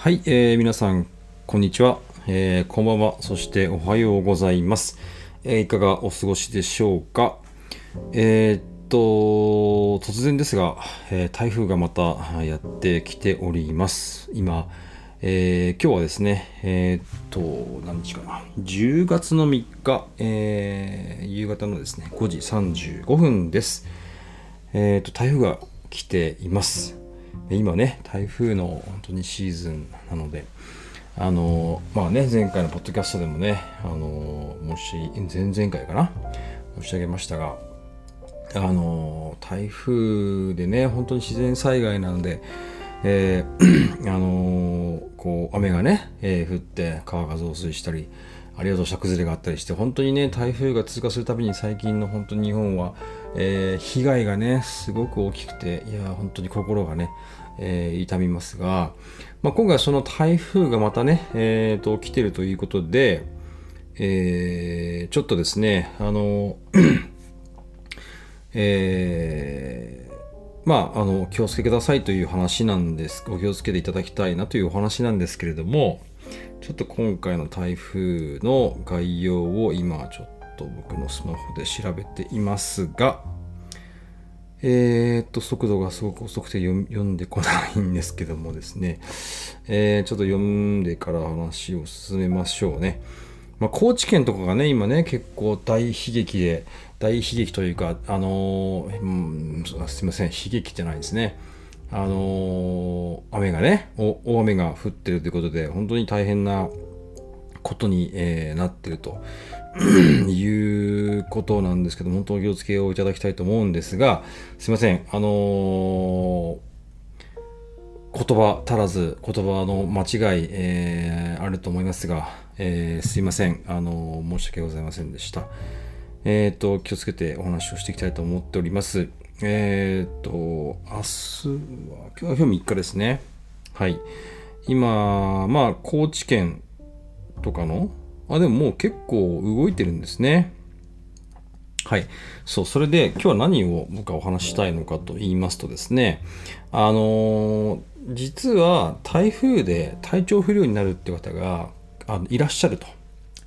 はい、皆さん、こんにちは、こんばんは、そしておはようございます。いかがお過ごしでしょうか。突然ですが、台風がまたやってきております。今、今日はですね、何日かな、10月の3日、夕方のですね、5時35分です。台風が来ています。今ね、台風の本当にシーズンなので、前回のポッドキャストでもね、前々回かな、申し上げましたが、台風でね、本当に自然災害なので、雨がね、降って川が増水したり、あるいは土砂崩れがあったりして、本当にね、台風が通過するたびに最近の本当に日本は、被害がね、すごく大きくて、いや、本当に心がね、痛みますが、今回はその台風がまたね、来てるということで、ちょっとですね、気をつけくださいという話なんです。お気をつけていただきたいなというお話なんですけれども、ちょっと今回の台風の概要を今ちょっと僕のスマホで調べていますが、速度がすごく遅くて読んでこないんですけどもですね、ちょっと読んでから話を進めましょうね。高知県とかがね、今ね、結構大悲劇というか、悲劇じゃないですね。大雨が降ってるということで、本当に大変なことに、なってるということなんですけど、本当にお気をつけをいただきたいと思うんですが、すいません、言葉の間違い、あると思いますが、すいません、申し訳ございませんでした。気をつけてお話をしていきたいと思っております。今日3日ですね。はい。今、高知県とかの、でももう結構動いてるんですね。はい。そう、それで今日は何を僕はお話したいのかと言いますとですね、実は台風で体調不良になるって方がいらっしゃると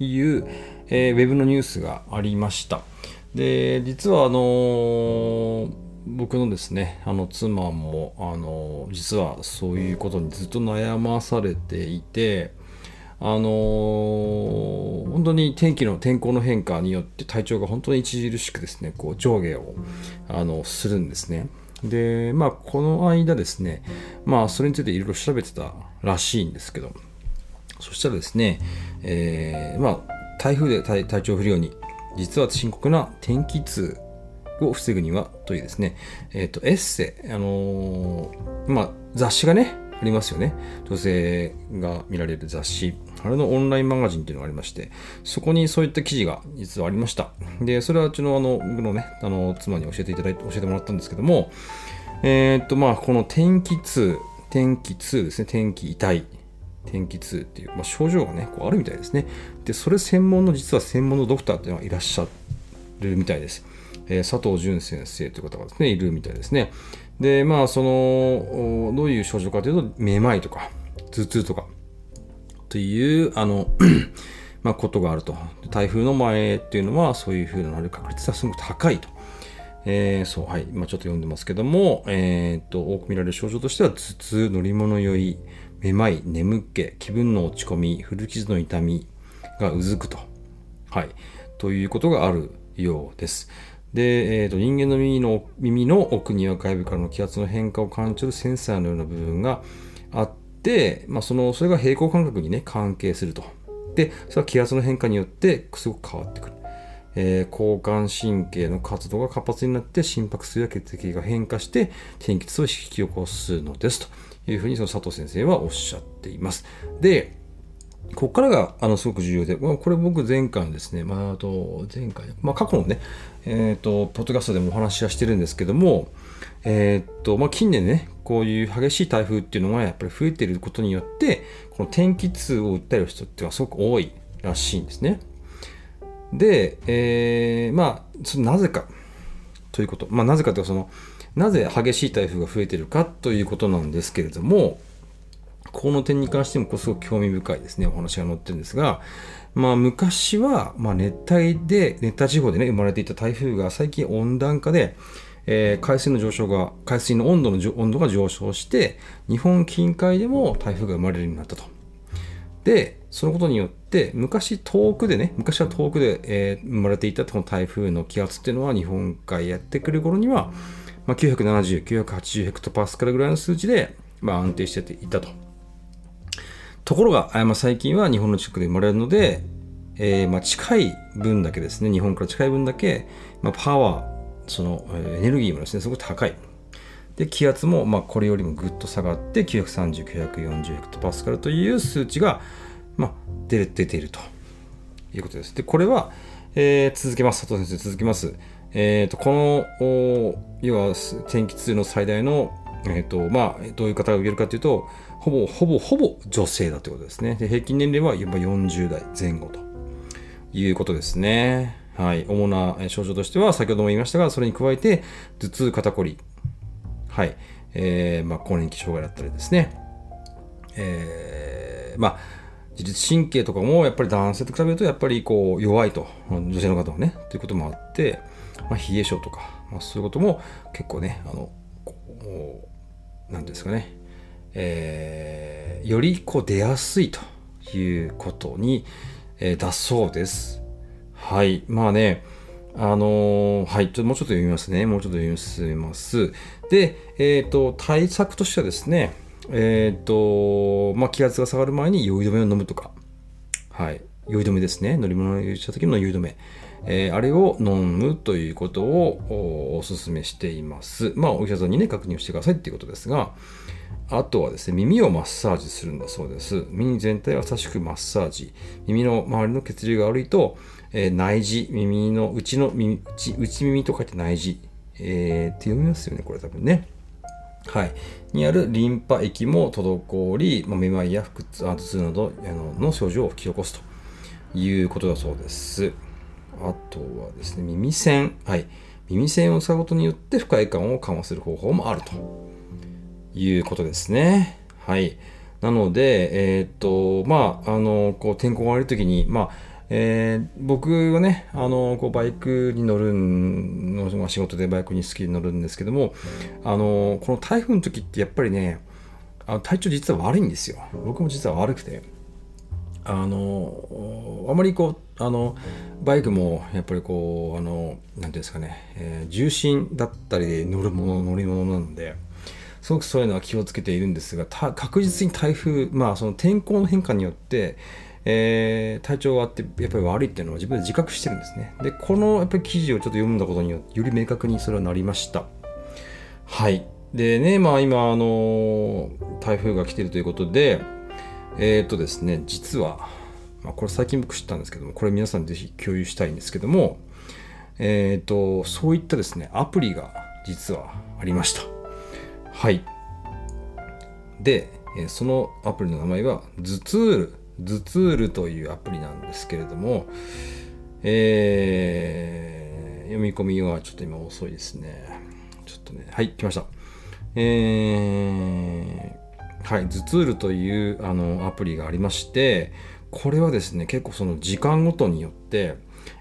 いう、ウェブのニュースがありました。で、実は僕のですね、妻も実はそういうことにずっと悩まされていて、本当に天候の変化によって体調が本当に著しくですね、上下をするんですね。で、この間ですね、それについていろいろ調べてたらしいんですけど、そしたらですね、台風で体調不良に、実は深刻な天気痛を防ぐにはというですね、エッセイ、雑誌がね、ありますよね。女性が見られる雑誌、あれのオンラインマガジンというのがありまして、そこにそういった記事が実はありました。で、それはうちの僕のね、妻に教えてもらったんですけども、この天気痛ですね、天気痛い。天気痛っていう、症状がね、あるみたいですね。で、それ専門のドクターっていうのがいらっしゃるみたいです。佐藤淳先生という方がですね、いるみたいですね。で、どういう症状かというと、めまいとか、頭痛とか、という、ことがあると。台風の前っていうのは、そういうふうになる確率がすごく高いと。ちょっと読んでますけども、多く見られる症状としては、頭痛、乗り物酔い、めまい、眠気、気分の落ち込み、古傷の痛みがうずくと。はい。ということがあるようです。で、人間の耳の奥には外部からの気圧の変化を感じるセンサーのような部分があって、それが平衡感覚にね、関係すると。で、それは気圧の変化によってすごく変わってくる。交感神経の活動が活発になって心拍数や血液が変化して天気痛を引き起こすのですというふうにその佐藤先生はおっしゃっています。で、ここからがすごく重要で、これ僕前回ですね、過去のね、ポッドキャストでもお話はしてるんですけども、近年ね、こういう激しい台風っていうのがやっぱり増えていることによって、この天気痛を訴える人っていうのはすごく多いらしいんですね。で、なぜかということ、なぜかというとなぜ激しい台風が増えているかということなんですけれども、この点に関してもすごく興味深いですね、お話が載ってるんですが、まあ、昔は熱帯地方でね、生まれていた台風が最近温暖化で、海水の温度が上昇して、日本近海でも台風が生まれるようになったと。で、そのことによって、昔は遠くで、生まれていたこの台風の気圧っていうのは、日本海やってくる頃には、970、980ヘクトパスカルぐらいの数値で、安定していたと。ところが、最近は日本の近くで生まれるので、近い分だけですね、日本から近い分だけ、パワー、エネルギーもですね、すごく高い。で、気圧も、これよりもぐっと下がって、930、940ヘクトパスカルという数値が、出ているということです。で、これは、続けます。佐藤先生、続きます。要は、天気痛の最大の、どういう方が受けるかというと、ほぼ女性だということですね。で、平均年齢は40代前後ということですね。はい。主な症状としては、先ほども言いましたが、それに加えて、頭痛、肩こり。はい。更年期障害だったりですね。自律神経とかも、やっぱり男性と比べると、やっぱり弱いと。女性の方はね。ということもあって、冷え症とか、そういうことも結構ね、なんですかね、より出やすいということに、だそうです。はい。もうちょっと読みますね。もうちょっと読み進めます。で、対策としてはですね、気圧が下がる前に酔い止めを飲むとか、はい。酔い止めですね。乗り物を酔いした時の酔い止め。あれを飲むということをお勧めしています。お医者さんにね、確認をしてくださいっていうことですが、あとはですね、耳をマッサージするんだそうです。耳全体を優しくマッサージ。耳の周りの血流が悪いと、内耳、耳の内の耳、内耳と書いて内耳、って読みますよね、これ多分ね。はい。にあるリンパ液も滞り、めまいや腹痛、頭痛などの症状を引き起こすということだそうです。あとはですね、耳栓。はい。耳栓を使うことによって不快感を緩和する方法もあるということですね。はい。なので、天候が悪いときに、僕はね、バイクに乗るの、仕事でバイクに好きに乗るんですけども、この台風の時ってやっぱりね、体調実は悪いんですよ。僕も実は悪くて。あまりバイクもやっぱりなんていうんですかね、重心だったりで乗り物なので、すごくそういうのは気をつけているんですが、確実に台風、その天候の変化によって、体調があってやっぱり悪いっていうのは自分で自覚してるんですね。で、このやっぱり記事をちょっと読んだことによって、より明確にそれはなりました。はい。でね、今、台風が来ているということで、ですね、実は、これ最近僕知ったんですけども、これ皆さんぜひ共有したいんですけども、そういったですね、アプリが実はありました。はい。で、そのアプリの名前は、ズツールというアプリなんですけれども、読み込みはちょっと今遅いですね。ちょっとね、はい、来ました。はい、ズツールというアプリがありまして、これはですね、結構その時間ごとによって、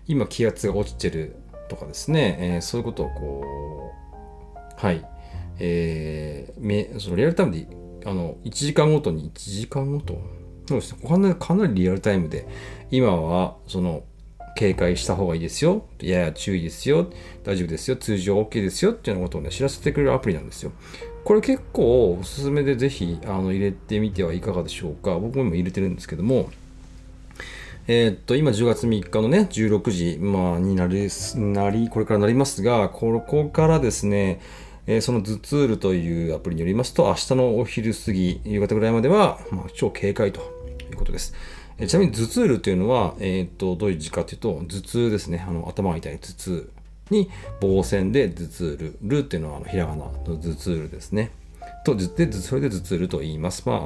今気圧が落ちてるとかですね、そういうことをはい、そのリアルタイムで、1時間ごと、そうですね、かなりリアルタイムで、今は警戒した方がいいですよ、やや注意ですよ、大丈夫ですよ、通常 OK ですよっていうようなことをね、知らせてくれるアプリなんですよ。これ結構おすすめで、ぜひ入れてみてはいかがでしょうか。僕も今入れてるんですけども、今10月3日のね、16時、にこれからなりますが、ここからですね、そのズツールというアプリによりますと、明日のお昼過ぎ、夕方ぐらいまでは、超警戒ということです。ちなみにズツールというのは、どういう字かというと、頭痛ですね。頭が痛い頭痛。に棒線でズツール、ルっていうのはひらがなのズツールですね。とでそれでズツールと言います。は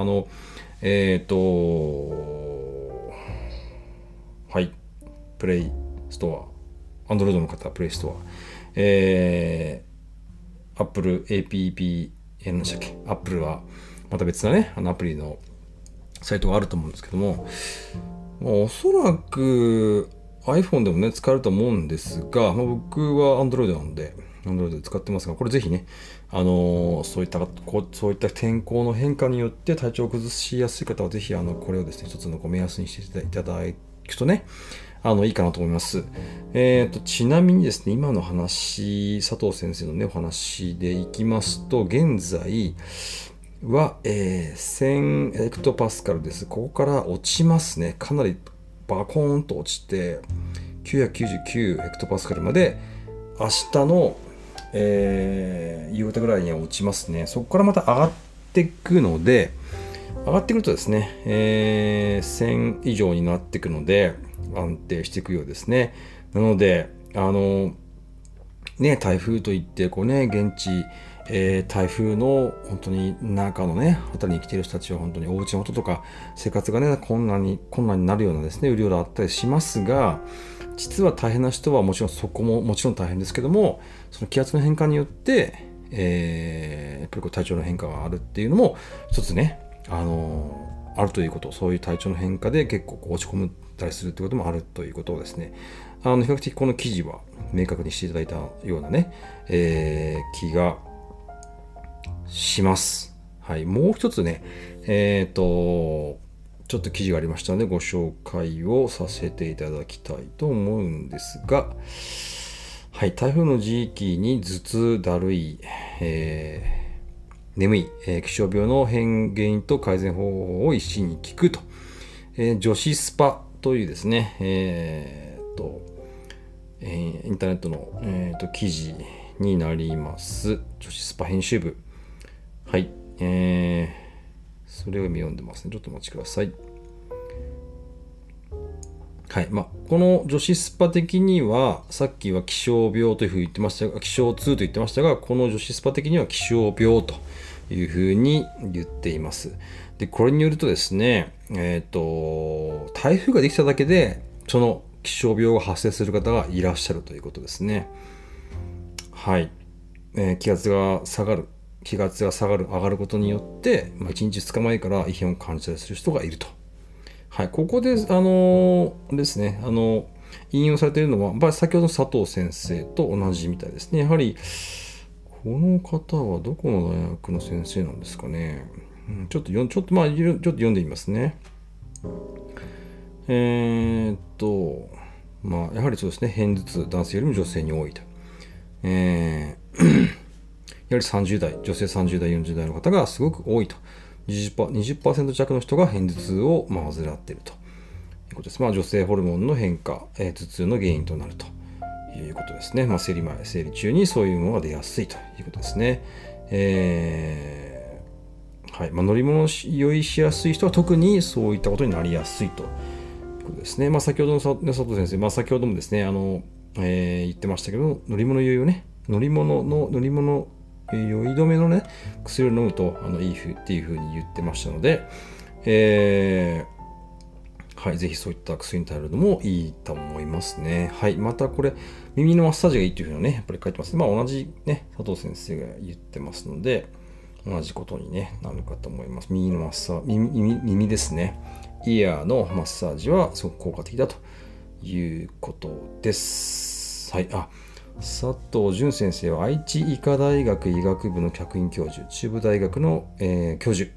い、プレイストア、アンドロイドの方はプレイストア、アップル APP 何でしたっけ？アップルはまた別なね、アプリのサイトがあると思うんですけども、おそらく iPhone でもね使えると思うんですが、僕は Android なので Android で使ってますが、これぜひね、そういった天候の変化によって体調を崩しやすい方はぜひこれをですね一つの目安にしていただくとねいいかなと思います。ちなみにですね、今の話、佐藤先生のね、お話でいきますと、現在は、1000ヘクトパスカルです。ここから落ちますね。かなりバコーンと落ちて、999ヘクトパスカルまで、明日の、夕方ぐらいには落ちますね。そこからまた上がっていくので、上がってくるとですね、1000以上になっていくので、安定していくようですね。なので、ね、台風といって、こうね、現地、台風の本当に中のね、辺りに来ている人たちは本当にお家の音とか、生活がね、困難になるようなですね、雨量だったりしますが、実は大変な人はもちろんそこももちろん大変ですけども、その気圧の変化によって、やっぱりこう体調の変化があるっていうのも、一つね、あるということ、そういう体調の変化で結構こう落ち込むたりするということもあるということをですね、比較的この記事は明確にしていただいたようなね、気がします。はい、もう一つね、ちょっと記事がありましたのでご紹介をさせていただきたいと思うんですが、はい、台風の時期に頭痛、だるい、眠い、気象病の原因と改善方法を一心に聞くと、女子スパというですね、インターネットの、記事になります。女子スパ編集部。はい。それを読んでますね。ちょっとお待ちください。はい。この女子スパ的には、さっきは気象病というふうに言ってましたが、気象痛と言ってましたが、この女子スパ的には気象病というふうに言っています。で、これによるとですね、台風ができただけで、その気象病が発生する方がいらっしゃるということですね。はい。気圧が上がることによって、1日2日前から異変を感じたりする人がいると。はい。ここで、ですね、引用されているのは、先ほどの佐藤先生と同じみたいですね。やはり、この方はどこの大学の先生なんですかね。ちょっと読んでみますね。やはりそうですね、片頭痛、男性よりも女性に多いと。やはり30代、女性30代、40代の方がすごく多いと。20% 弱の人が片頭痛を患っているということです。女性ホルモンの変化、頭痛の原因となるということですね。生理前、生理中にそういうものが出やすいということですね。はい、乗り物酔いしやすい人は特にそういったことになりやすいということですね。先ほどの佐藤先生、先ほどもですね、言ってましたけど、乗り物酔い止めのね、薬を飲むといいっていうふうに言ってましたので、はい、ぜひそういった薬に頼るのもいいと思いますね。はい、またこれ、耳のマッサージがいいというふうにね、やっぱり書いてますね。同じね、佐藤先生が言ってますので、同じことに、ね、なるかと思います。耳ですね。イヤーのマッサージはすごく効果的だということです。はい。佐藤淳先生は愛知医科大学医学部の客員教授、中部大学の、教授、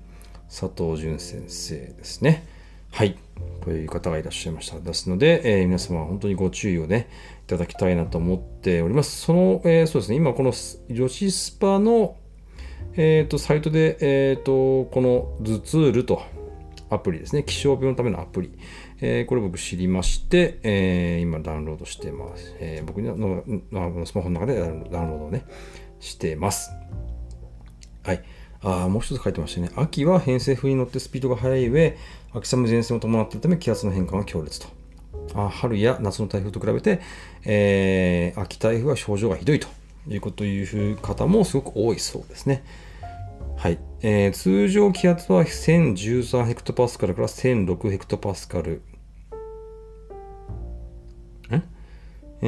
佐藤淳先生ですね。はい。という方がいらっしゃいました。ですので、皆様本当にご注意をね、いただきたいなと思っております。そうですね、今この女子スパのサイトで、このズツールとアプリですね、気象病のためのアプリ、これ僕知りまして、今ダウンロードしてます。僕のスマホの中でダウンロードをね、してます。はい。もう一つ書いてましたね。秋は偏西風に乗ってスピードが速い上、秋雨前線を伴っているため気圧の変化が強烈と。春や夏の台風と比べて、秋台風は症状がひどいと。いう方もすごく多いそうですね。はい。通常気圧は1013ヘクトパスカルから1006ヘクトパスカル。通常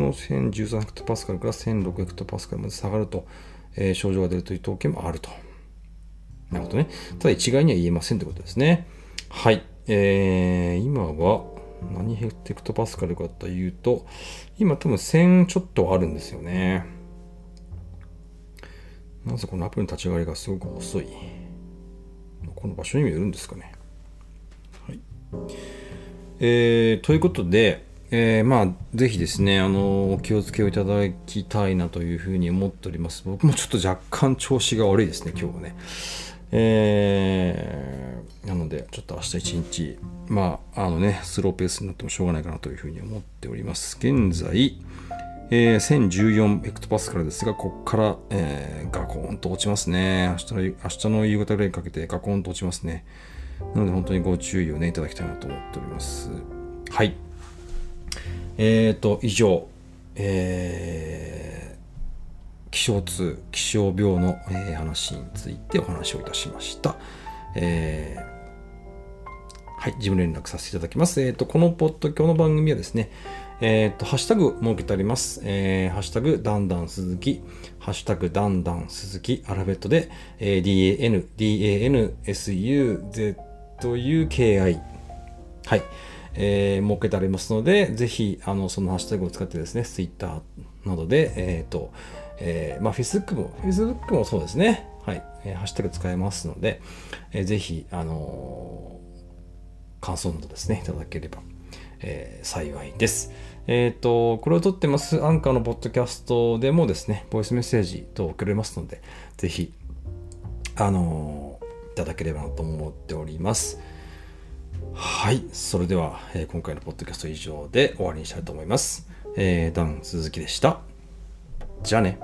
の1013ヘクトパスカルから1006ヘクトパスカルまで下がると、症状が出るという統計もあると。なるほどね。ただ一概には言えませんってことですね。はい。今は何ヘクトパスカルかというと、今多分1000ちょっとあるんですよね。なぜこのアプリの立ち上がりがすごく遅い。この場所にもよるんですかね。はい。ということで、まあ、ぜひですね、お気をつけをいただきたいなというふうに思っております。僕もちょっと若干調子が悪いですね、今日はね。なので、ちょっと明日一日、まあ、スローペースになってもしょうがないかなというふうに思っております。現在、1014ヘクトパスカルですが、ここから、ガコーンと落ちますね。明日の夕方ぐらいにかけてガコーンと落ちますね。なので、本当にご注意をね、いただきたいなと思っております。はい。以上、気象痛、気象病の、話についてお話をいたしました。はい、事務連絡させていただきます。このポッドキャストの番組はですね、ハッシュタグ設けてあります。ハッシュタグだんだん鈴木、ハッシュタグだんだん鈴木、アルファベットで、DANDANSUZUKI。はい。設けてありますので、ぜひ、そのハッシュタグを使ってですね、ツイッターなどで、まあ、Facebook もそうですね、はい、ハッシュタグ使えますので、ぜひ、感想などですね、いただければ、幸いです。これを撮ってます、アンカーのポッドキャストでもですね、ボイスメッセージ等送れますので、ぜひ、いただければなと思っております。はい。それでは、今回のポッドキャスト以上で終わりにしたいと思います。ダン鈴木でした。じゃあね。